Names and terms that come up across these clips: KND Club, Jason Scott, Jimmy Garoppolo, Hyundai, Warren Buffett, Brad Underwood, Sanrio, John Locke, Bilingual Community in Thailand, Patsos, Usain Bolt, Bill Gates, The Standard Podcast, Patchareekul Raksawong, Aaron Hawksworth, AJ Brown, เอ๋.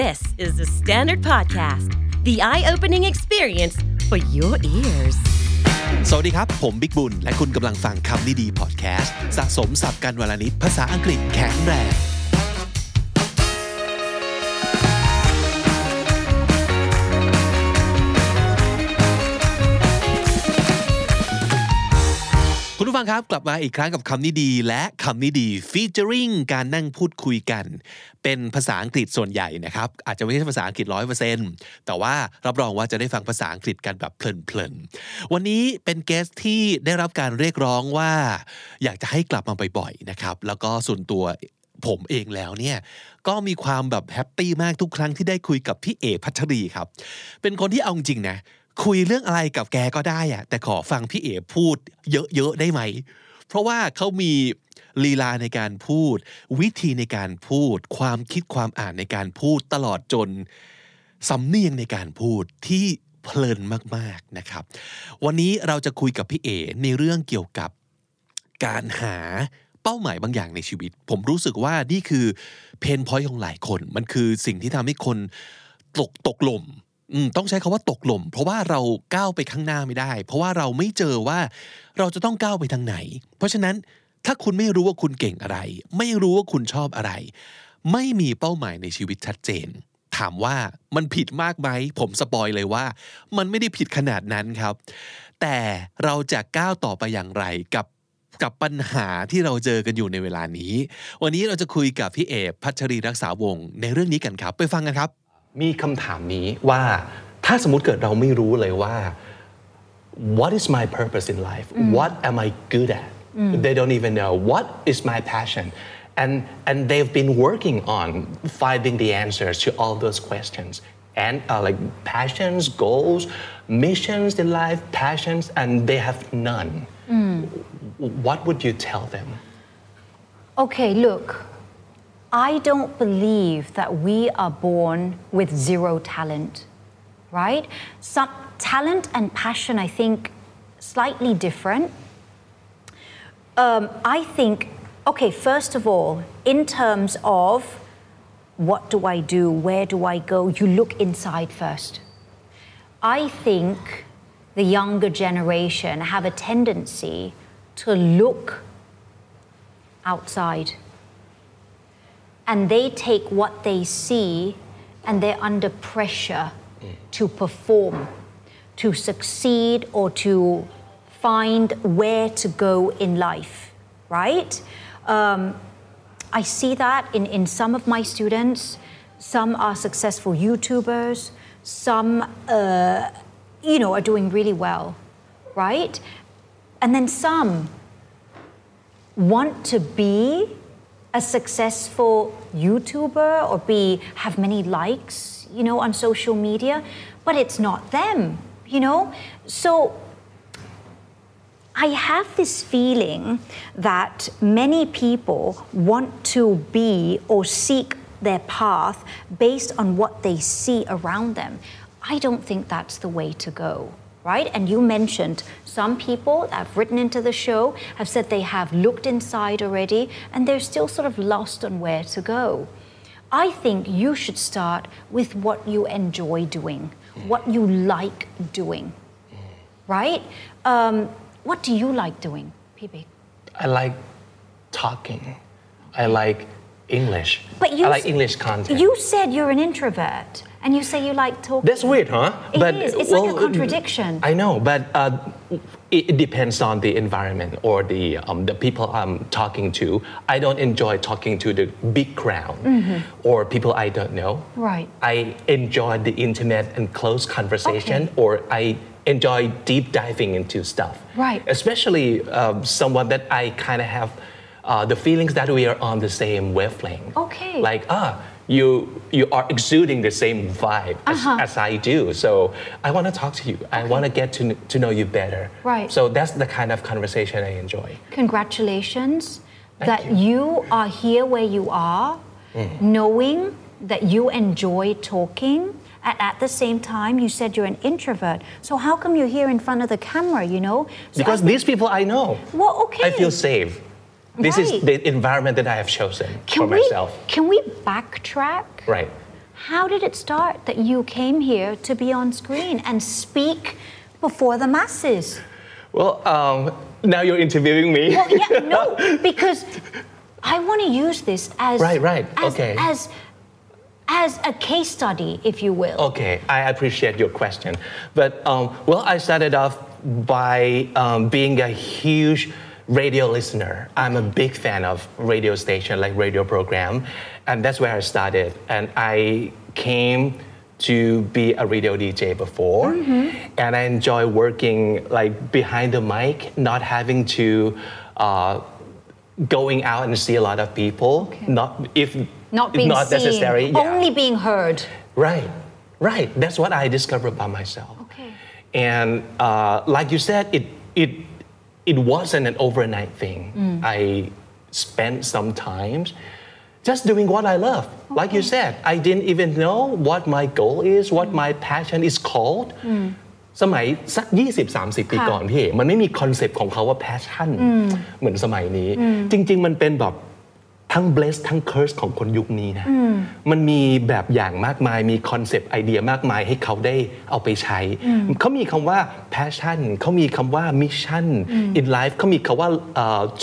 This is the Standard Podcast, the eye-opening experience for your ears. สวัสดีครับผมบิ๊กบุญและคุณกำลังฟังคำนี้ดีพอดแคสต์สะสมศัพท์กันวลนิดภาษาอังกฤษแข็งแรงคุณผู้ฟังครับกลับมาอีกครั้งกับคำนี้ดีและคำนี้ดีฟีเจอริงการนั่งพูดคุยกันเป็นภาษาอังกฤษส่วนใหญ่นะครับอาจจะไม่ใช่ภาษาอังกฤษ 100% แต่ว่ารับรองว่าจะได้ฟังภาษาอังกฤษกันแบบเพลินๆวันนี้เป็นเกสที่ได้รับการเรียกร้องว่าอยากจะให้กลับมาบ่อยๆนะครับแล้วก็ส่วนตัวผมเองแล้วเนี่ยก็มีความแบบแฮปปี้มากทุกครั้งที่ได้คุยกับพี่เอพัชรีครับเป็นคนที่เอาจริงนะคุยเรื่องอะไรกับแกก็ได้อะแต่ขอฟังพี่เอ๋พูดเยอะๆได้ไหมเพราะว่าเขามีลีลาในการพูดวิธีในการพูดความคิดความอ่านในการพูดตลอดจนสำเนียงในการพูดที่เพลินมากๆนะครับวันนี้เราจะคุยกับพี่เอ๋ในเรื่องเกี่ยวกับการหาเป้าหมายบางอย่างในชีวิตผมรู้สึกว่านี่คือเพนพอยต์ของหลายคนมันคือสิ่งที่ทำให้คนตกหล่มต้องใช้คำว่าตกหล่มเพราะว่าเราก้าวไปข้างหน้าไม่ได้เพราะว่าเราไม่เจอว่าเราจะต้องก้าวไปทางไหนเพราะฉะนั้นถ้าคุณไม่รู้ว่าคุณเก่งอะไรไม่รู้ว่าคุณชอบอะไรไม่มีเป้าหมายในชีวิตชัดเจนถามว่ามันผิดมากไหมผมสปอยเลยว่ามันไม่ได้ผิดขนาดนั้นครับแต่เราจะก้าวต่อไปอย่างไรกับปัญหาที่เราเจอกันอยู่ในเวลานี้วันนี้เราจะคุยกับพี่เอ๋พัชรีรักษาวงศ์ในเรื่องนี้กันครับไปฟังกันครับมีคำถามนี้ว่าถ้าสมมุติเกิดเราไม่รู้เลยว่า what is my purpose in life what am I good at they don't even know what is my passion and they've been working on finding the answers to all those questions and like passions goals missions in life passions and they have none what would you tell them okay look I don't believe that we are born with zero talent, right? Some talent and passion, I think, slightly different. I think, okay, first of all, in terms of what do I do, where do I go, you look inside first. I think the younger generation have a tendency to look outside.And they take what they see and they're under pressure to perform, to succeed or to find where to go in life, right? I see that in some of my students. Some are successful YouTubers. Some, are doing really well, right? And then some want to be...a successful YouTuber or have many likes, on social media, but it's not them, So I have this feeling that many people want to be or seek their path based on what they see around them. I don't think that's the way to go.Right? And you mentioned some people that have written into the show have said they have looked inside already and they're still sort of lost on where to go. I think you should start with what you enjoy doing, what you like doing, right? What do you like doing, PB? I like talking. I like English. But I like English content. You said you're an introvert.And you say you like talking. That's weird, huh? It is. It's like a contradiction. I know, but it depends on the environment or the people I'm talking to. I don't enjoy talking to the big crowd or people I don't know. Right. I enjoy the intimate and close conversation, or I enjoy deep diving into stuff. Right. Especially someone that I kind of have the feelings that we are on the same wavelength. Okay. Like You are exuding the same vibe as I do. So I want to talk to you. I want to get to know you better. Right. So that's the kind of conversation I enjoy. Congratulations that you are here where you are, knowing that you enjoy talking. At the same time, you said you're an introvert. So how come you're here in front of the camera, So because these people I know. Well, okay. I feel safe.This is the environment that I have chosen for myself. Can we backtrack? Right. How did it start that you came here to be on screen and speak before the masses? Well, now you're interviewing me. Well, yeah, no, because I want to use this as as a case study, if you will. Okay, I appreciate your question. But, well, I started off by being a huge radio listener. I'm a big fan of radio station, like radio program. And that's where I started. And I came to be a radio DJ before. Mm-hmm. And I enjoy working like behind the mic, not having to going out and see a lot of people. Okay. Not being seen, necessary. Only being heard. Right. That's what I discovered by myself. Okay. And like you said, it wasn't an overnight thing. I spent some time just doing what I love. Okay. Like you said, I didn't even know what my goal is, what my passion is called. สมัยสัก 20-30 ปีก่อนพี่มันไม่มีคอนเซปต์ของเขาว่า passion เหมือนสมัยนี้จริงๆมันเป็นแบบทั้ง bless ทั้ง curse ของคนยุคนี้นะมันมีแบบอย่างมากมายมีคอนเซปต์ไอเดียมากมายให้เขาได้เอาไปใช้เขามีคำว่า passion เขามีคำว่า mission in life เขามีคำว่า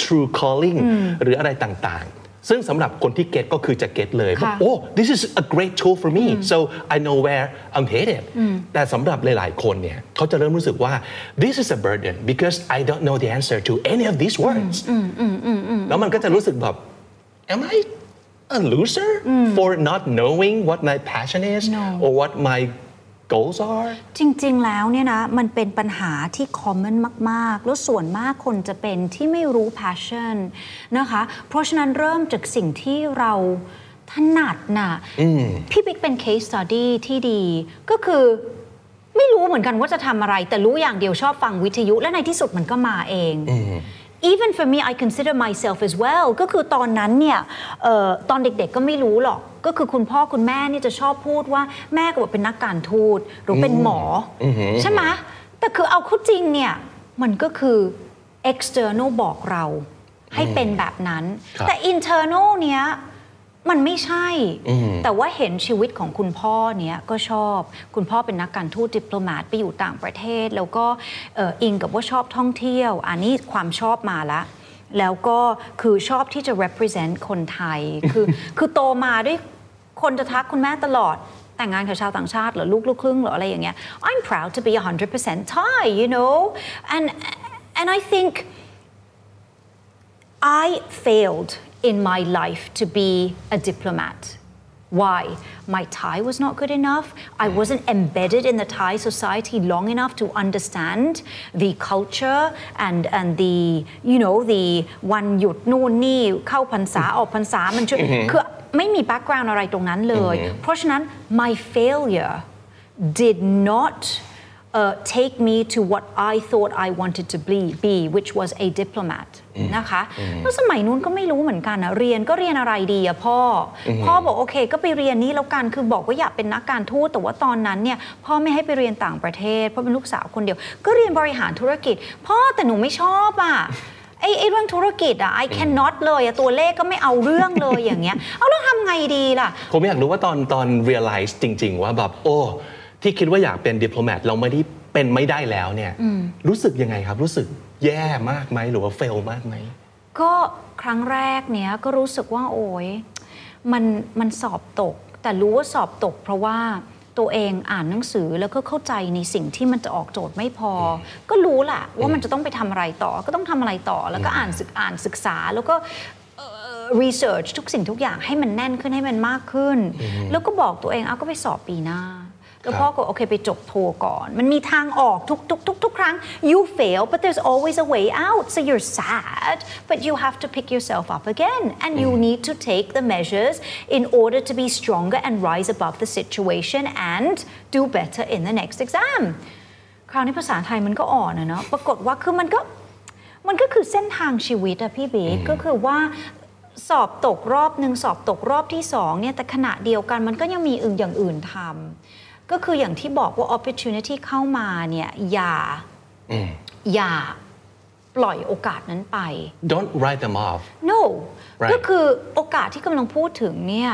true calling หรืออะไรต่างๆซึ่งสำหรับคนที่เก็ตก็คือจะเก็ตเลยว่า oh this is a great tool for me so I know where I'm headed แต่สำหรับหลายๆคนเนี่ยเขาจะเริ่มรู้สึกว่า this is a burden because I don't know the answer to any of these words แล้วมันก็จะรู้สึกแบบAm I a loser for not knowing what my passion is or what my goals are? จริงๆแล้วเนี่ยนะมันเป็นปัญหาที่ common มากๆแล้วส่วนมากคนจะเป็นที่ไม่รู้ passion นะคะเพราะฉะนั้นเริ่มจากสิ่งที่เราถนัดน่ะพี่บิ๊กเป็น case study ที่ดีก็คือไม่รู้เหมือนกันว่าจะทำอะไรแต่รู้อย่างเดียวชอบฟังวิทยุและในที่สุดมันก็มาเองEven for me, I consider myself as well. ก็คือตอนนั้นเนี่ยตอนเด็กๆก็ไม่รู้หรอกก็คือคุณพ่อคุณแม่นี่จะชอบพูดว่าแม่ก็บอกเป็นนักการทูตหรือเป็นหมอใช่ไหมแต่คือเอาเข้าจริงเนี่ยมันก็คือ external บอกเราให้เป็นแบบนั้นแต่ internal เนี้ยมันไม่ใช่แต่ว่าเห็นชีวิตของคุณพ่อเนี้ยก็ชอบคุณพ่อเป็นนักการทูตดิปโลมาตไปอยู่ต่างประเทศแล้วก็อิงกับว่าชอบท่องเที่ยวอันนี้ความชอบมาละแล้วก็คือชอบที่จะ represent คนไทยคือโตมาด้วยคนจะทักคุณแม่ตลอดแต่งงานกับชาวต่างชาติเหรอลูกครึ่งเหรออะไรอย่างเงี้ย I'm proud to be 100% Thai you know and I think I failedIn my life to be a diplomat. Why? My Thai was not good enough. I wasn't embedded in the Thai society long enough to understand the culture and the, you know, the one yut noon ni, khao phansa, aok phansa, man chut. คือไม่มี background อะไรตรงนั้นเลยเพราะฉะนั้น my failure did not take me to what I thought I wanted to be, which was a diplomat.นะคะแล้วสมัยนู้นก็ไม่รู้เหมือนกันนะเรียนก็เรียนอะไรดีอะพ่อบอกโอเคก็ไปเรียนนี้แล้วกันคือบอกว่าอยากเป็นนักการทูตแต่ว่าตอนนั้นเนี่ยพ่อไม่ให้ไปเรียนต่างประเทศเพราะเป็นลูกสาวคนเดียวก็เรียนบริหารธุรกิจพ่อแต่หนูไม่ชอบอะไอ้เรื่องธุรกิจอะ I cannot เลยอะตัวเลขก็ไม่เอาเรื่องเลยอย่างเงี้ยเอาแล้วทำไงดีล่ะผมอยากรู้ว่าตอน realize จริงๆว่าแบบโอ้ที่คิดว่าอยากเป็นดิปโลแมตเราไม่ได้เป็นไม่ได้แล้วเนี่ยรู้สึกยังไงครับรู้สึกแย่มากไหมหรือว่าเฟลมากไหมก็ครั้งแรกเนี้ยก็รู้สึกว่าโอ้ยมันสอบตกแต่รู้ว่าสอบตกเพราะว่าตัวเองอ่านหนังสือแล้วก็เข้าใจในสิ่งที่มันจะออกโจทย์ไม่พอก็รู้แหละว่ามันจะต้องไปทำอะไรต่อก็ต้องทำอะไรต่อแล้วก็อ่านศึกษาแล้วก็research ทุกสิ่งทุกอย่างให้มันแน่นขึ้นให้มันมากขึ้นแล้วก็บอกตัวเองเอาก็ไปสอบปีหน้าแล้วพ่อก็โอเคไปจบโทก่อนมันมีทางออกทุกครั้ง you fail but there's always a way out so you're sad but you have to pick yourself up again and you need to take the measures in order to be stronger and rise above the situation and do better in the next exam คราวนี้ภาษาไทยมันก็อ่อนอะเนาะปรากฏว่าคือมันก็คือเส้นทางชีวิตอะพี่เบสก็คือว่าสอบตกรอบนึงสอบตกรอบที่2เนี่ยแต่ขณะเดียวกันมันก็ยังมีอย่างอื่นทำก็คืออย่างที่บอกว่า opportunity เข้ามาเนี่ยอย่าปล่อยโอกาสนั้นไป Don't write them off No ก็คือโอกาสที่กำลังพูดถึงเนี่ย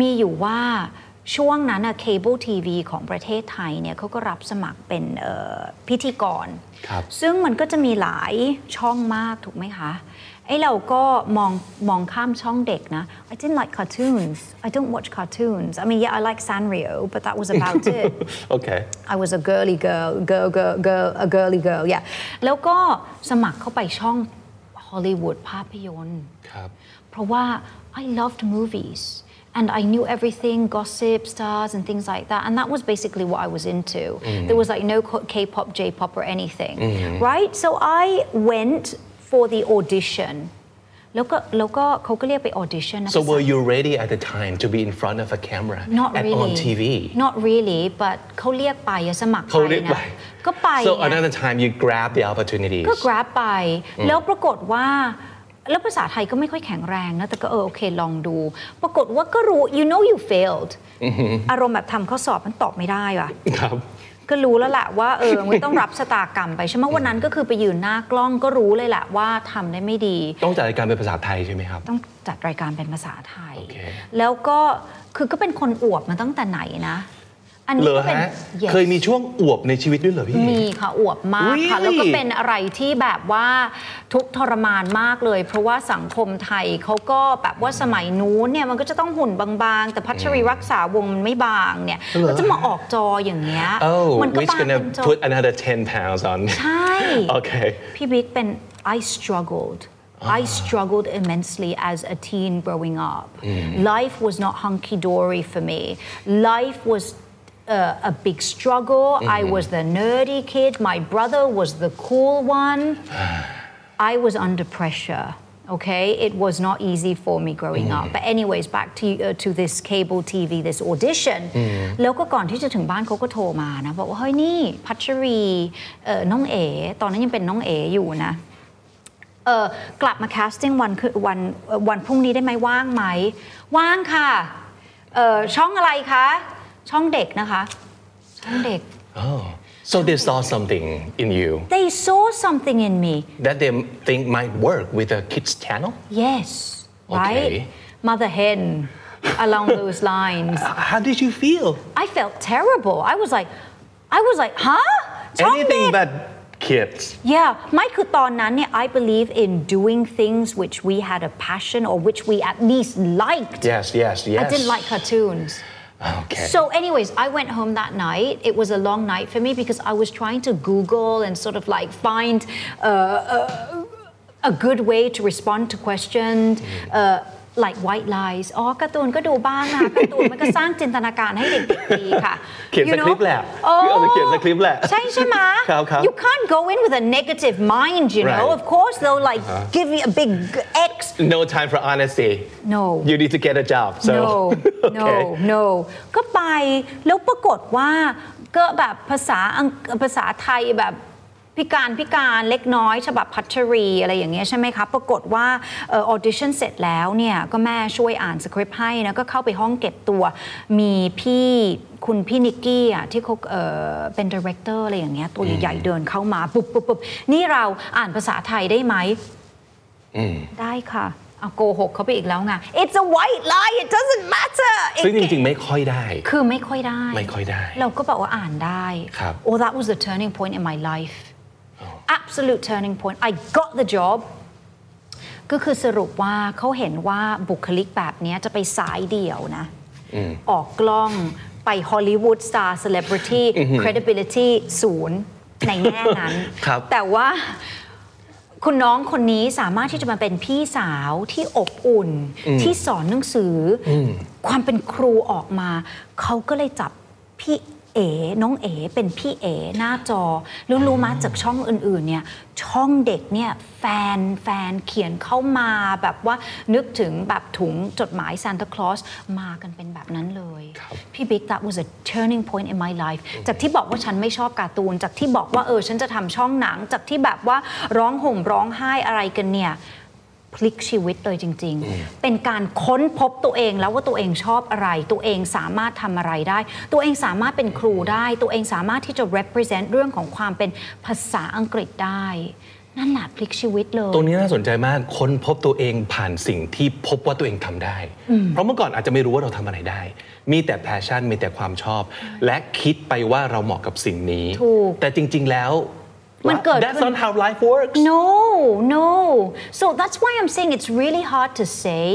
มีอยู่ว่า ช่วงนั้นเคเบิลทีวีของประเทศไทยเนี่ยเขาก็รับสมัครเป็นพิธีกรซึ่งมันก็จะมีหลายช่องมากถูกไหมคะไอ้เราก็มองข้ามช่องเด็กนะ I didn't like cartoons I don't watch cartoons I mean yeah I like Sanrio but that was about it okay I was a girly girl a girly girl yeah แล้วก็สมัครเข้าไปช่องฮอลลีวูดภาพยนตร์ครับเพราะว่า I loved movies and I knew everything gossip stars and things like that and that was basically what I was into there was like no K-pop J-pop or anything right so I went for the audition แล้วก็เขาก็เรียกไป audition นะ So were you ready at the time to be in front of a camera and on TV Not really but เขาเรียกไปสมัครไปนะก็ไป So another time you grab the opportunities ก็ grab ไปแล้วปรากฏว่าแล้วภาษาไทยก็ไม่ค่อยแข็งแรงนะแต่ก็โอเคลองดูปรากฏว่าก็รู้ you know you failed อารมณ์แบบทำข้อสอบมันตอบไม่ได้ว่ะครับก็รู้แล้วแหละว่ามันต้องรับชะตากรรมไปใช่ไหมวันนั้นก็คือไปยืนหน้ากล้องก็รู้เลยแหละว่าทำได้ไม่ดีต้องจัดรายการเป็นภาษาไทยใช่ไหมครับต้องจัดรายการเป็นภาษาไทย okay. แล้วก็ก็เป็นคนอวบมาตั้งแต่ไหนนะอันนี้ก็เป็น yes. เคยมีช่วงอวบในชีวิตด้วยเหรอพี่มีค่ะอวบมาก really? ค่ะแล้วก็เป็นอะไรที่แบบว่าทุกทรมานมากเลยเพราะว่าสังคมไทยเขาก็แบบว่าสมัยนู้นเนี่ยมันก็จะต้องหุ่นบางๆแต่พัชรีรักษาวงมันไม่บางเนี่ยก็จะมาออกจออย่างเงี้ย มันก็บางเป็นจอ put another 10 pounds on ใช่ okay พี่บิ๊กเป็น I struggled immensely as a teen growing up life was not hunky dory for me life was a big struggle. I was the nerdy kid. My brother was the cool one. I was under pressure. Okay, it was not easy for me growing up. But anyways, back to this cable TV, this audition. แล้วก็ก่อนที่จะถึงบ้านเขาก็โทรมานะบอกว่าเฮ้ยนี่พัชรีน้องเอ๋ตอนนั้นยังเป็นน้องเอ๋อยู่นะกลับมา casting วันพรุ่งนี้ได้ไหมว่างไหมว่างค่ะช่องอะไรคะช่องเด็กนะคะช่องเด็ก Oh so they saw something in you They saw something in me that they think might work with a kids channel Yes right Mother hen along those lines How did you feel I felt terrible I was like huh Anything but kids Yeah ไม่คือตอนนั้นเนี่ย I believe in doing things which we had a passion or which we at least liked Yes I didn't like cartoons Okay. So anyways, I went home that night. It was a long night for me because I was trying to Google and sort of like find a good way to respond to questions like white lies. อ๋อการ์ตูนก็ดูบ้างนะการ์ตูนมันก็สร้างจินตนาการให้เด็กๆดีค่ะเขียนสคริปต์แหละเขียนสคริปต์แหละใช่ใช่ไหม You can't go in with a negative mind, you know. Of course, they'll like give you a big X. No time for honesty. No. You need to get a job. So no. ก็ไปแล้วปรากฏว่าก็แบบภาษาไทยแบบพิการเล็กน้อยฉบับพัชรีอะไรอย่างเงี้ยใช่ไหมคะปรากฏว่าออดิชั่นเสร็จแล้วเนี่ยก็แม่ช่วยอ่านสคริปต์ให้นะก็เข้าไปห้องเก็บตัวมีคุณพี่นิกกี้อ่ะที่เขาเป็นดีเรคเตอร์อะไรอย่างเงี้ยตัวใหญ่ๆเดินเข้ามาปุ๊บๆนี่เราอ่านภาษาไทยได้ไหมได้ค่ะเอาโกหกเขาไปอีกแล้วไง It's a white lie it doesn't matter ซึ่งจริงๆไม่ค่อยได้เราก็บอกว่าอ่านได้ครับ Oh that was the turning point in my life absolute turning point I got the job ก็คือสรุปว่าเขาเห็นว่าบุคลิกแบบนี้จะไปสายเดี่ยวนะออกกล้องไปฮอลลีวูดสตาร์เซเลบริตี้ credibility ศูนย์ในแง่นั้นแต่ว่าคุณน้องคนนี้สามารถที่จะมาเป็นพี่สาวที่อบอุ่นที่สอนหนังสือความเป็นครูออกมาเขาก็เลยจับพี่เอ๋น้องเอ๋เป็นพี่เอ๋หน้าจอรู้มาจากช่องอื่นๆเนี่ยช่องเด็กเนี่ยแฟนเขียนเข้ามาแบบว่านึกถึงแบบถุงจดหมายซานตาคลอสมากันเป็นแบบนั้นเลยพี่บิ๊ก that was a turning point in my life จากที่บอกว่าฉันไม่ชอบการ์ตูนจากที่บอกว่าฉันจะทำช่องหนังจากที่แบบว่าร้องห่มร้องไห้อะไรกันเนี่ยพลิกชีวิตเลยจริงๆเป็นการค้นพบตัวเองแล้วว่าตัวเองชอบอะไรตัวเองสามารถทำอะไรได้ตัวเองสามารถเป็นครูได้ตัวเองสามารถที่จะ represent เรื่องของความเป็นภาษาอังกฤษได้ นั่นแหละพลิกชีวิตเลยตรงนี้น่าสนใจมากค้นพบตัวเองผ่านสิ่งที่พบว่าตัวเองทำได้เพราะเมื่อก่อนอาจจะไม่รู้ว่าเราทำอะไรได้มีแต่แพชชั่นมีแต่ความชอบและคิดไปว่าเราเหมาะกับสิ่งนี้แต่จริงๆแล้วมันเกิด That's not how life works. No. So that's why I'm saying it's really hard to say.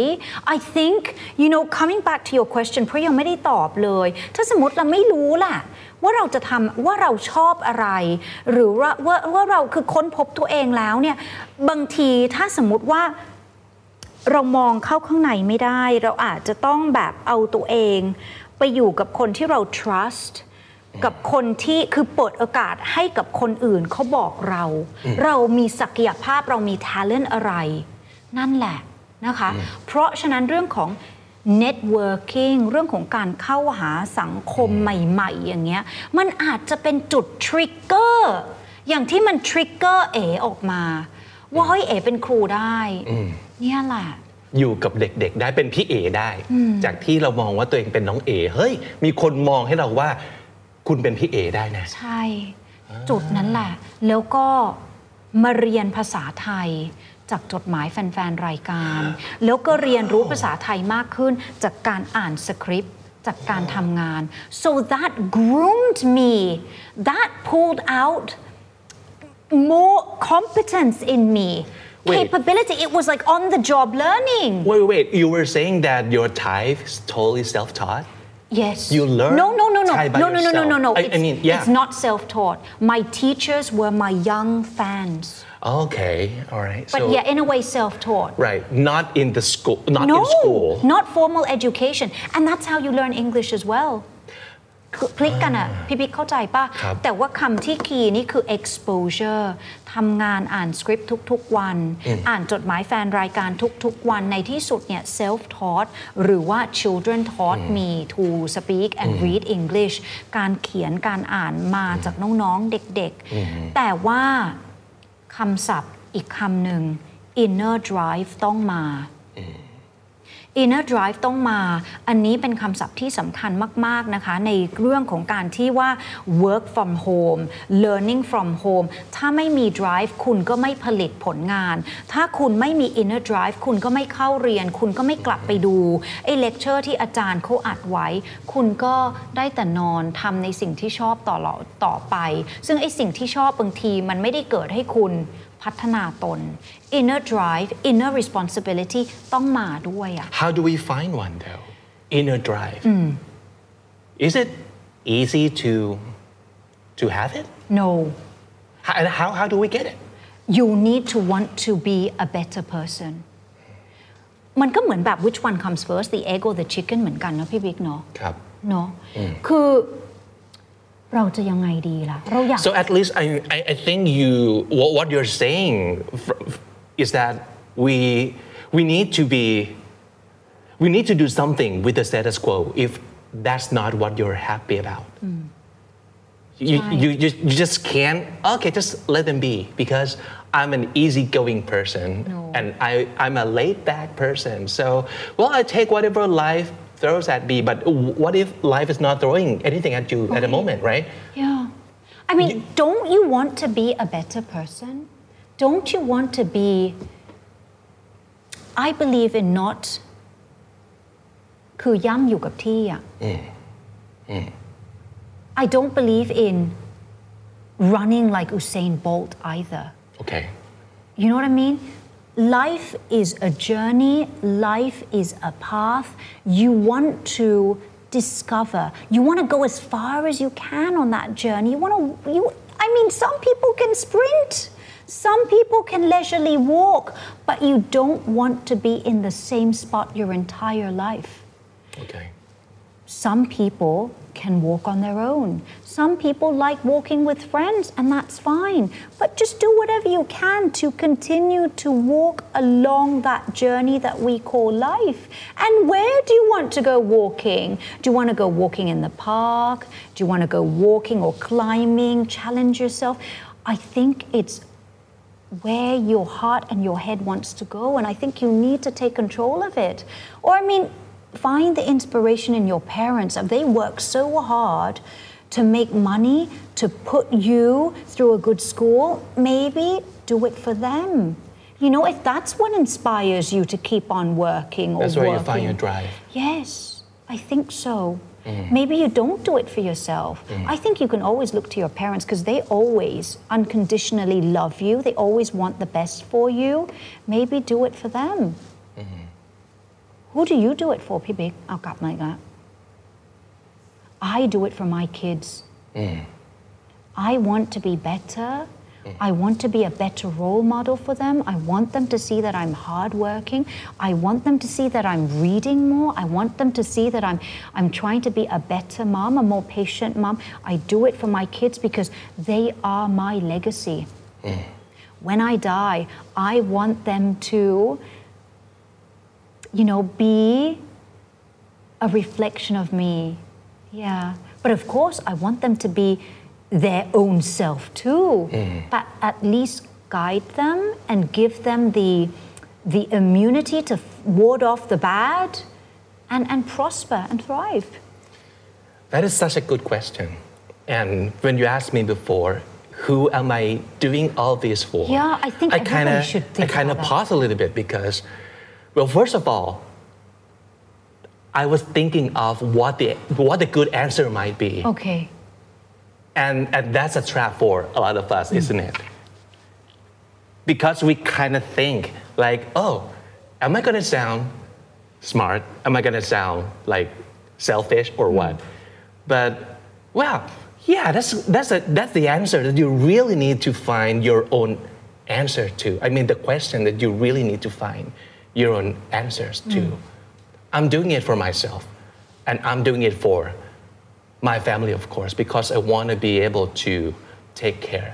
I think, you know, coming back to your question, เพราะยังไม่ได้ตอบเลยถ้าสมมติเราไม่รู้ล่ะว่าเราจะทำว่าเราชอบอะไรหรือว่าเราคือค้นพบตัวเองแล้วเนี่ยบางทีถ้าสมมติว่าเรามองเข้าข้างในไม่ได้เราอาจจะต้องแบบเอาตัวเองไปอยู่กับคนที่เรา trustกับคนที่คือเปิดโอกาสให้กับคนอื่นเขาบอกเราเรามีศักยภาพเรามี talent อะไรนั่นแหละนะคะเพราะฉะนั้นเรื่องของ networking เรื่องของการเข้าหาสังคมใหม่ๆอย่างเงี้ยมันอาจจะเป็นจุด trigger อย่างที่มัน trigger เอ๋ออกมาว่าเฮ้ยเอ๋เป็นครูได้เนี่ยแหละอยู่กับเด็กๆได้เป็นพี่เอ๋ได้จากที่เรามองว่าตัวเองเป็นน้องเอ๋เฮ้ยมีคนมองให้เราว่าคุณเป็นพี่เอได้นะใช่จุดนั้นแหละแล้วก็มาเรียนภาษาไทยจากจดหมายแฟนๆรายการแล้วก็เรียนรู้ภาษาไทยมากขึ้นจากการอ่านสคริปต์จากการทำงาน so that groomed me that pulled out more competence in me capability it was like on the job learning wait you were saying that your Thai is totally self-taught Yes. You learn. No. I mean, it's not self-taught. My teachers were my young fans. Okay, all right. But yeah, in a way, self-taught. Right. Not in the school. Not in school. No, not formal education, and that's how you learn English as well. คลิกกันอ่ะพี่เข้าใจป่ะแต่ว่าคำที่คีย์นี่คือ exposure ทำงานอ่านสคริปต์ทุกๆวันอ่านจดหมายแฟนรายการทุกๆวันในที่สุดเนี่ย self taught หรือว่า children taught me to speak and read English การเขียนการอ่านมาจากน้องๆเด็กๆแต่ว่าคำศัพท์อีกคำหนึ่ง inner drive ต้องมาInner drive ต้องมาอันนี้เป็นคำศัพท์ที่สำคัญมากๆนะคะในเรื่องของการที่ว่า work from home learning from home ถ้าไม่มี drive คุณก็ไม่ผลิตผลงานถ้าคุณไม่มี inner drive คุณก็ไม่เข้าเรียนคุณก็ไม่กลับไปดูไอ้เลคเชอร์ที่อาจารย์เขาอัดไว้คุณก็ได้แต่นอนทำในสิ่งที่ชอบต่อไปซึ่งไอ้สิ่งที่ชอบบางทีมันไม่ได้เกิดให้คุณพัฒนาตน inner drive inner responsibility ต้องมาด้วยอ่ะ How do we find one though inner drive Is it easy to have it No How do we get it You need to want to be a better person มันก็เหมือนแบบ which one comes first the egg or the chicken เหมือนกันนะพี่บิ๊กเนาะครับเนาะคือเราจะยังไงดีล่ะเราอยาก So at least I think you what you're saying is that we need to be we need to do something with the status quo if that's not what you're happy about you just can't okay just let them be because I'm an easygoing person and I'm a laid back person so well I take whatever life throws at me but what if life is not throwing anything at you at the moment right yeah I mean don't you want to be a better person don't you want to be I believe in not คือย่ำอยู่กับที่อ่ะ I don't believe in running like Usain Bolt either okay you know what I mean Life is a journey. Life is a path. You want to discover. You want to go as far as you can on that journey. I mean, some people can sprint. Some people can leisurely walk. But you don't want to be in the same spot your entire life. Okay. Some people can walk on their own. Some people like walking with friends, and that's fine. But just do whatever you can to continue to walk along that journey that we call life. And where do you want to go walking? Do you want to go walking in the park? Do you want to go walking or climbing? Challenge yourself. I think it's where your heart and your head wants to go, and I think you need to take control of it. Or, I mean, find the inspiration in your parents. They work so hard to make money, to put you through a good school, maybe do it for them. You know, if that's what inspires you to keep on working or working. That's where you find your drive. Yes, I think so. Maybe you don't do it for yourself. I think you can always look to your parents because they always unconditionally love you. They always want the best for you. Maybe do it for them. Who do you do it for, พี่บิ๊กเอากลับมาอีกแล้ว I do it for my kids. I want to be better. I want to be a better role model for them. I want them to see that I'm hardworking. I want them to see that I'm reading more. I want them to see that I'm trying to be a better mom, a more patient mom. I do it for my kids because they are my legacy. When I die, I want them to you know, be a reflection of me. Yeah. But of course, I want them to be their own self too. But at least guide them and give them the immunity to ward off the bad and prosper and thrive. That is such a good question. And when you asked me before, who am I doing all this for? Yeah, I think everybody should think about that. I kind of pause a little bit because well, first of all, I was thinking of what the good answer might be. Okay. And that's a trap for a lot of us, isn't it? Because we kind of think like, oh, am I going to sound smart? Am I going to sound like selfish or what? But well, yeah, that's the answer that you really need to find your own answer to. I mean, the question that you really need to find your own answers to. I'm doing it for myself, and I'm doing it for my family, of course, because I want to be able to take care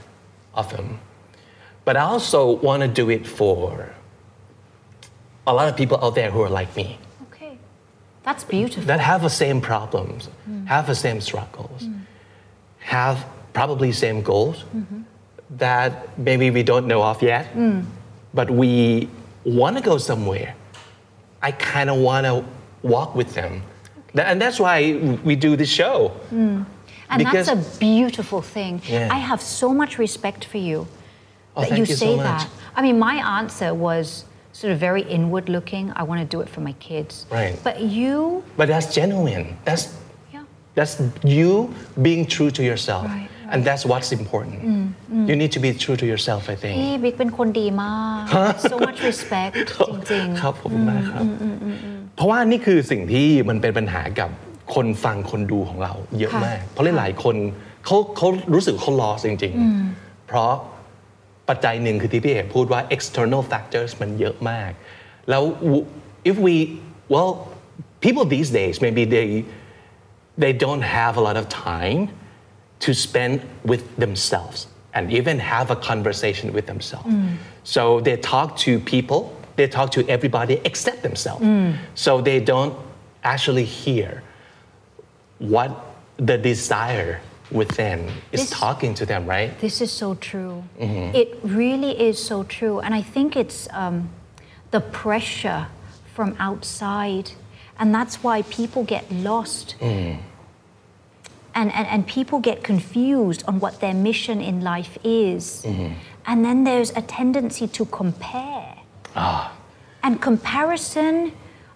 of them. But I also want to do it for a lot of people out there who are like me. Okay, that's beautiful. That have the same problems, have the same struggles, have probably same goals that maybe we don't know of yet, but we want to go somewhere. I kind of want to walk with them. Okay. And that's why we do this show. And because that's a beautiful thing. Yeah. I have so much respect for you that you say that. I mean, my answer was sort of very inward looking. I want to do it for my kids. Right. But you... But that's genuine. That's you being true to yourself. Right. And that's what's important. You need to be true to yourself, I think. พี่บิ๊กเป็นคนดีมาก so much respect จริงๆครับผมนะครับเพราะว่านี่คือสิ่งที่มันเป็นปัญหากับคนฟังคนดูของเราเยอะมากเพราะหลายๆคนเขารู้สึกเขาlostจริงๆเพราะปัจจัยหนึ่งคือที่พี่เอกพูดว่า external factors มันเยอะมากแล้ว if we well people these days maybe they don't have a lot of time to spend with themselves and even have a conversation with themselves. So they talk to people, they talk to everybody except themselves. So they don't actually hear what the desire within is talking to them, right? This is so true. It really is so true. And I think it's the pressure from outside. And that's why people get lost. And people get confused on what their mission in life is. And then there's a tendency to compare. And comparison,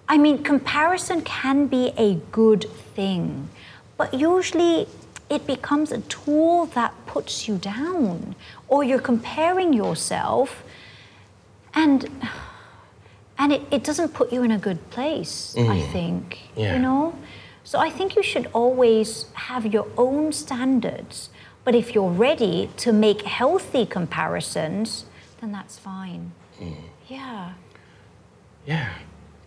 I mean, comparison can be a good thing, but usually it becomes a tool that puts you down, or you're comparing yourself, and it doesn't put you in a good place, I think, you know? So I think you should always have your own standards. But if you're ready to make healthy comparisons, then that's fine. Yeah. Yeah,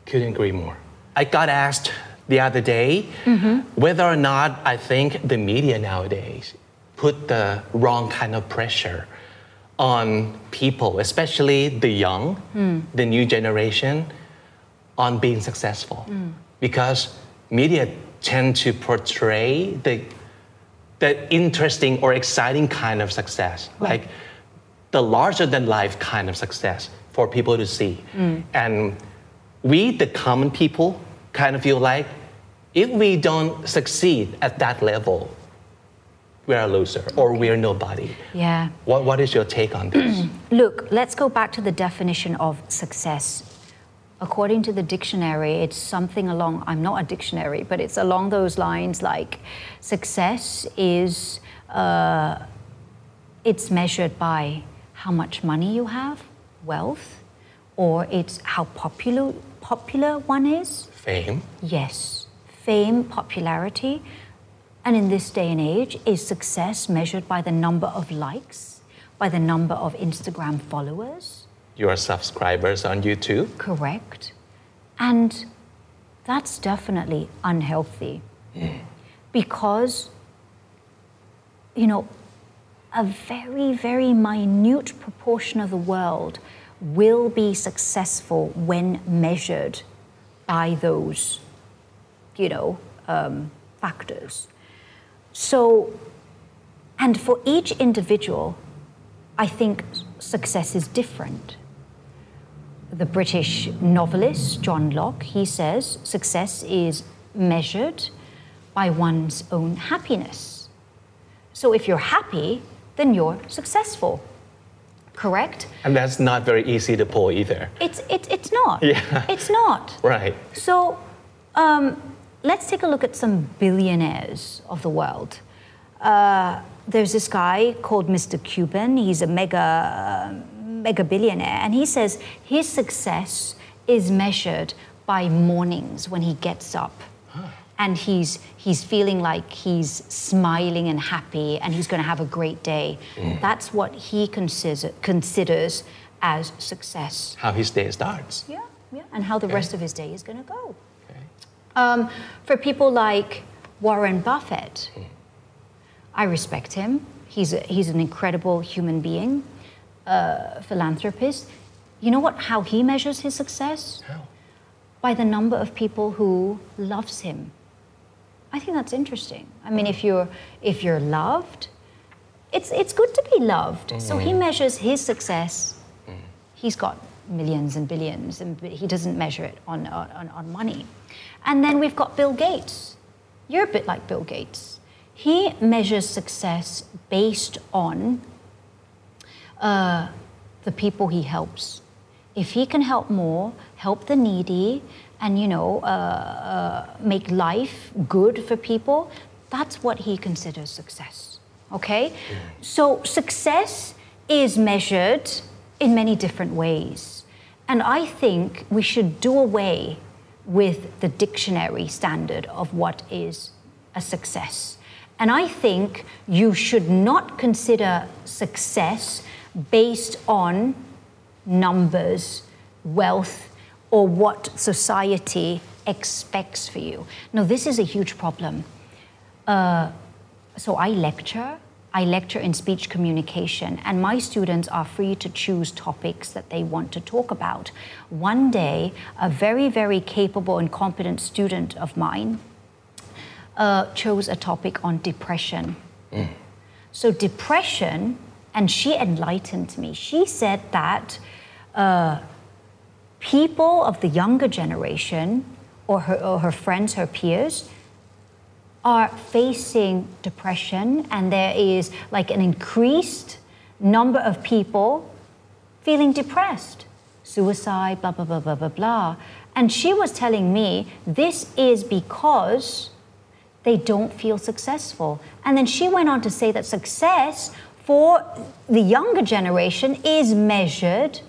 couldn't agree more. I got asked the other day whether or not I think the media nowadays put the wrong kind of pressure on people, especially the young, the new generation, on being successful. Because media tend to portray the interesting or exciting kind of success, like the larger-than-life kind of success for people to see. And we, the common people, kind of feel like if we don't succeed at that level, we're a loser or we're nobody. Yeah. What is your take on this? Look, let's go back to the definition of success. According to the dictionary, it's something along, I'm not a dictionary, but it's along those lines like success is, it's measured by how much money you have, wealth, or it's how popular one is. Fame. Yes. Fame, popularity. And in this day and age, is success measured by the number of likes, by the number of Instagram followers? Your subscribers on YouTube? Correct. And that's definitely unhealthy. Mm. Because, you know, a very, very minute proportion of the world will be successful when measured by those, you know, factors. So, and for each individual, I think success is different. The British novelist, John Locke, he says success is measured by one's own happiness. So if you're happy, then you're successful, correct? And that's not very easy to pull either. It's not. Yeah. It's not. Right. So, let's take a look at some billionaires of the world. There's this guy called Mr. Cuban. He's a mega billionaire. And he says his success is measured by mornings when he gets up. Huh. And he's feeling like he's smiling and happy and he's going to have a great day. Mm. That's what he considers as success. How his day starts. Yeah. And how the rest of his day is going to go. For people like Warren Buffett, I respect him. He's an incredible human being, philanthropist. You know how he measures his success? How? By the number of people who loves him. I think that's interesting. I mean, if you're loved, it's good to be loved. Mm-hmm. So he measures his success. Mm. He's got millions and billions, and he doesn't measure it on money. And then we've got Bill Gates. You're a bit like Bill Gates. He measures success based on the people he helps. If he can help more, help the needy, and make life good for people, that's what he considers success. Okay? Yeah. So success is measured in many different ways. And I think we should do away with the dictionary standard of what is a success. And I think you should not consider success based on numbers, wealth, or what society expects for you. Now, this is a huge problem. So I lecture in speech communication, and my students are free to choose topics that they want to talk about. One day, a very, very capable and competent student of mine chose a topic on depression. Mm. So depression, and she enlightened me. She said that people of the younger generation, or her friends, her peers, are facing depression, and there is like an increased number of people feeling depressed. Suicide, blah, blah, blah, blah, blah, blah. And she was telling me this is because they don't feel successful. And then she went on to say that success for the younger generation is measured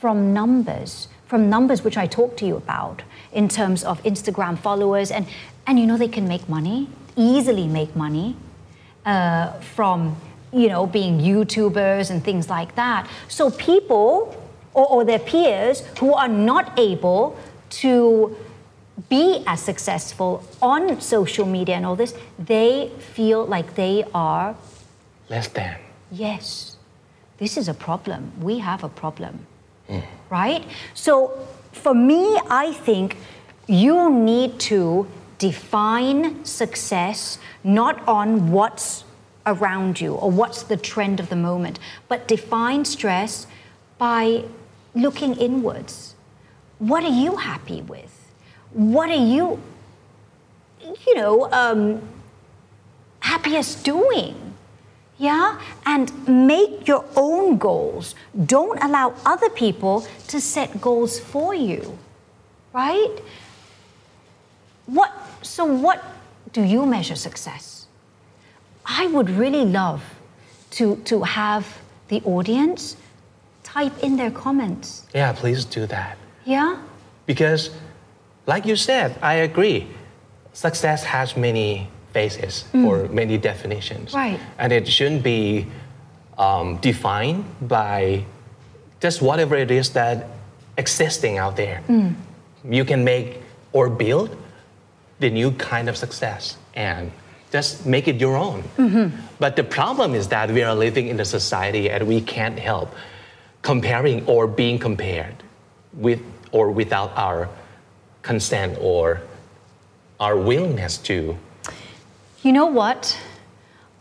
from numbers. From numbers which I talked to you about in terms of Instagram followers and they can make money, easily make money from, being YouTubers and things like that. So people or their peers who are not able to be as successful on social media and all this, they feel like they are less than. Yes. This is a problem. We have a problem. Mm. Right? So for me, I think you need to define success not on what's around you or what's the trend of the moment, but define stress by looking inwards. What are you happy with? What are you, happiest doing. Yeah? And make your own goals. Don't allow other people to set goals for you. Right? So what do you measure success? I would really love to have the audience type in their comments. Yeah, please do that. Yeah? Because like you said, I agree. Success has many faces or many definitions. Right. And it shouldn't be defined by just whatever it is that existing out there. You can make or build the new kind of success and just make it your own. But the problem is that we are living in a society and we can't help comparing or being compared with or without our consent or our willingness to. You know what?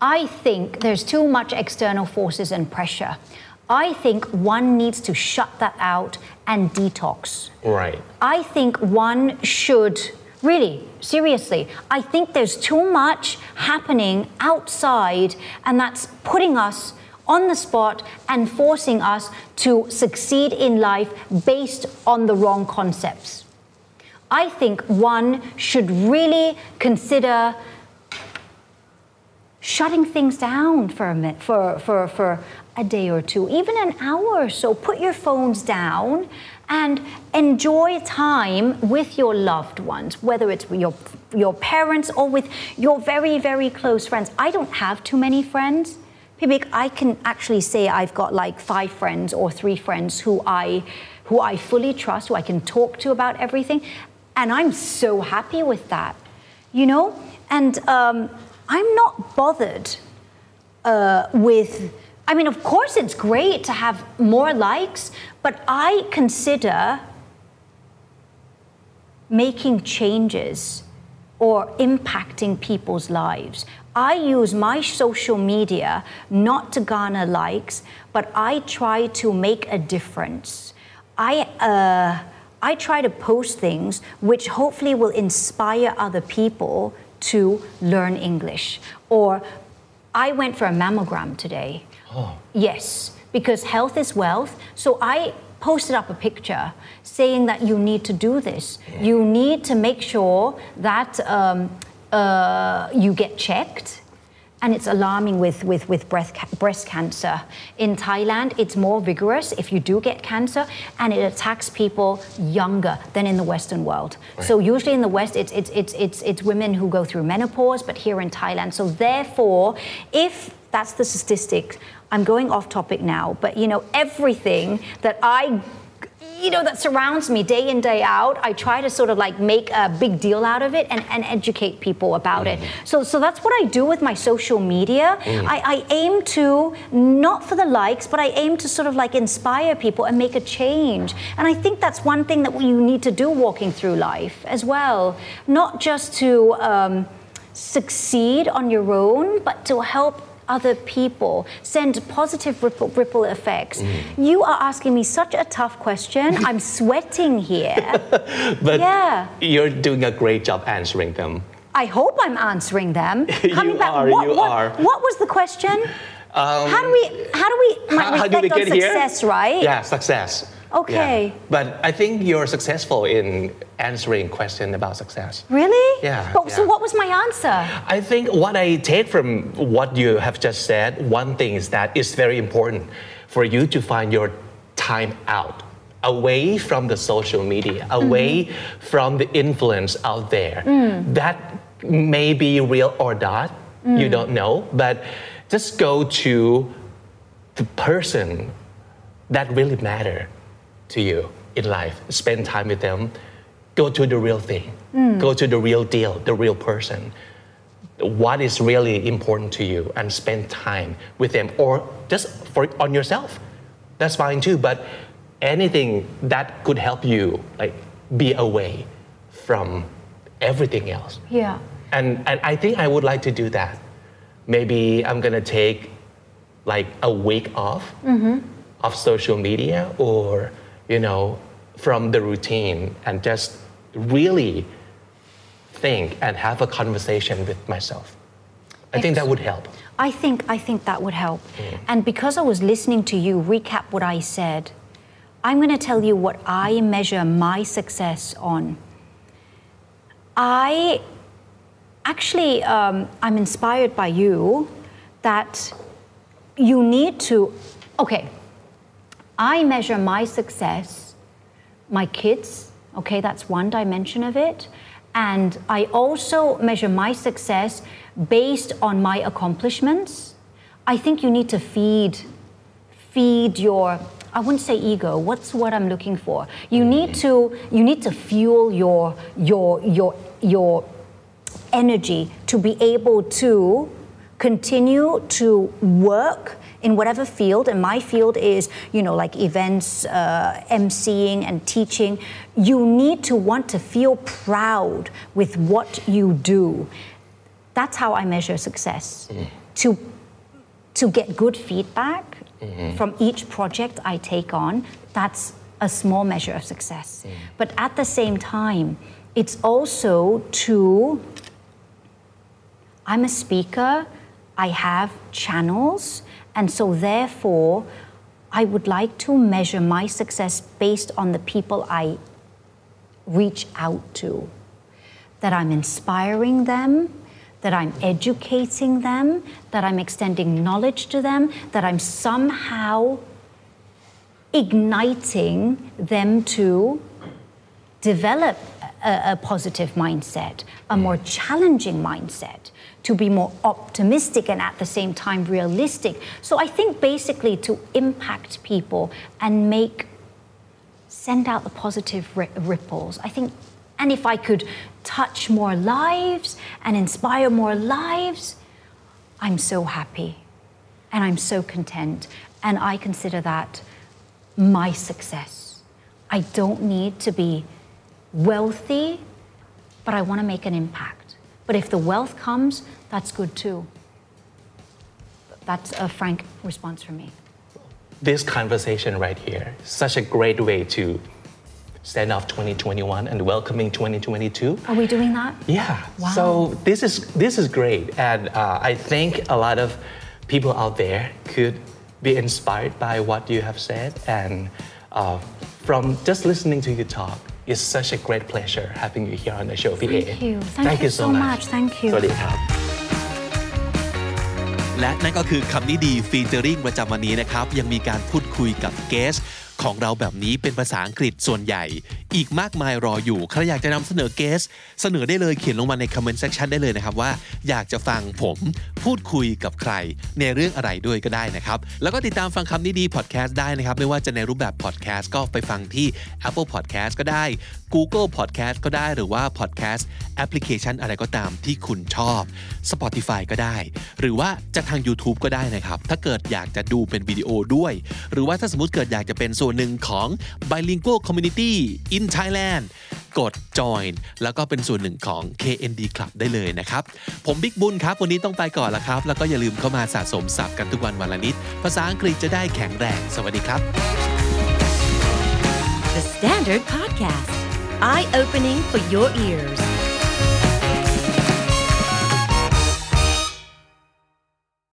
I think there's too much external forces and pressure. I think one needs to shut that out and detox. Right. I think one should really, seriously, I think there's too much happening outside and that's putting us on the spot and forcing us to succeed in life based on the wrong concepts. I think one should really consider shutting things down for a minute, for a day or two, even an hour or so. Put your phones down and enjoy time with your loved ones, whether it's with your parents or with your very, very close friends. I don't have too many friends.Pibik, I can actually say I've got like 5 friends or 3 friends who I fully trust, who I can talk to about everything, and I'm so happy with that, you know. And I'm not bothered with. I mean, of course, it's great to have more likes, but I consider making changes or impacting people's lives.I use my social media not to garner likes, but I try to make a difference. I try to post things which hopefully will inspire other people to learn English. Or I went for a mammogram today. Oh. Yes, because health is wealth. So I posted up a picture saying that you need to do this. You need to make sure that you get checked, and it's alarming with breast cancer. In Thailand, it's more vigorous if you do get cancer, and it attacks people younger than in the Western world. Right. So usually in the West, it's women who go through menopause, but here in Thailand. So therefore, if that's the statistic, I'm going off topic now, but you know, everything that that surrounds me day in, day out, I try to sort of like make a big deal out of it and educate people about it. So that's what I do with my social media. I aim to, not for the likes, but I aim to sort of like inspire people and make a change. And I think that's one thing that you need to do walking through life as well. Not just to succeed on your own, but to help other people, send positive ripple effects. You are asking me such a tough question. I'm sweating here. But yeah. You're doing a great job answering them. I hope I'm answering them. What was the question? How do we reflect on success, here? Right? Yeah, success. Okay. Yeah. But I think you're successful in answering questions about success. Really? Yeah. So what was my answer? I think what I take from what you have just said, one thing is that it's very important for you to find your time out, away from the social media, away from the influence out there. That may be real or not, you don't know, but just go to the person that really matters.To you in life, spend time with them, go to the real thing, go to the real deal, the real person, what is really important to you, and spend time with them, or just on yourself, that's fine too, but anything that could help you like be away from everything else. Yeah. And I think I would like to do that. Maybe I'm gonna take like a week off of social media, or you know, from the routine, and just really think and have a conversation with myself. I think that would help. I think that would help. And because I was listening to you recap what I said, I'm going to tell you what I measure my success on. I actually, I'm inspired by you that you need to, okay, I measure my success, my kids, okay, that's one dimension of it. And I also measure my success based on my accomplishments. I think you need to feed your, I wouldn't say ego, what's what I'm looking for? You need to fuel your energy to be able to continue to work in whatever field, and my field is, like events, emceeing and teaching. You need to want to feel proud with what you do. That's how I measure success. Mm-hmm. To get good feedback mm-hmm. from each project I take on, that's a small measure of success. Mm-hmm. But at the same time, it's also I'm a speaker, I have channels, and so therefore, I would like to measure my success based on the people I reach out to. That I'm inspiring them, that I'm educating them, that I'm extending knowledge to them, that I'm somehow igniting them to develop a positive mindset, a more challenging mindset, to be more optimistic and at the same time realistic. So I think basically to impact people and send out the positive ripples. I think, and if I could touch more lives and inspire more lives, I'm so happy and I'm so content. And I consider that my success. I don't need to be wealthy, but I want to make an impact. But if the wealth comes, that's good too. That's a frank response from me. This conversation right here, such a great way to send off 2021 and welcoming 2022. Are we doing that? Yeah. Wow. So this is great, and I think a lot of people out there could be inspired by what you have said, and from just listening to you talk. It's such a great pleasure having you here on the show, PA. Thank you. Thank you so much. Thank you. สวัสดีครับและนั่นก็คือคำนี้ดีฟีเจอริ่งประจำวันนี้นะครับยังมีการพูดคุยกับเกสของเราแบบนี้เป็นภาษาอังกฤษส่วนใหญ่อีกมากมายรออยู่ใครอยากจะนำเสนอเกสเสนอได้เลยเขียนลงมาในคอมเมนต์เซคชั่นได้เลยนะครับว่าอยากจะฟังผมพูดคุยกับใครในเรื่องอะไรด้วยก็ได้นะครับแล้วก็ติดตามฟังคำนี้ดีพอดแคสต์ได้นะครับไม่ว่าจะในรูปแบบพอดแคสต์ก็ไปฟังที่ Apple Podcast ก็ได้ Google Podcast ก็ได้หรือว่า Podcast Application อะไรก็ตามที่คุณชอบ Spotify ก็ได้หรือว่าจะทาง YouTube ก็ได้นะครับถ้าเกิดอยากจะดูเป็นวิดีโอด้วยหรือว่าถ้าสมมติเกิดอยากจะเป็นส่วนหนึ่งของ Bilingual Community in Thailand กด join แล้วก็เป็นส่วนหนึ่งของ KND Club ได้เลยนะครับผมบิ๊กบุญครับวันนี้ต้องไปก่อนละครับแล้วก็อย่าลืมเข้ามาสะสมศัพท์กันทุกวันวันละนิดภาษาอังกฤษจะได้แข็งแรงสวัสดีครับ The Standard Podcast Eye Opening for Your Ears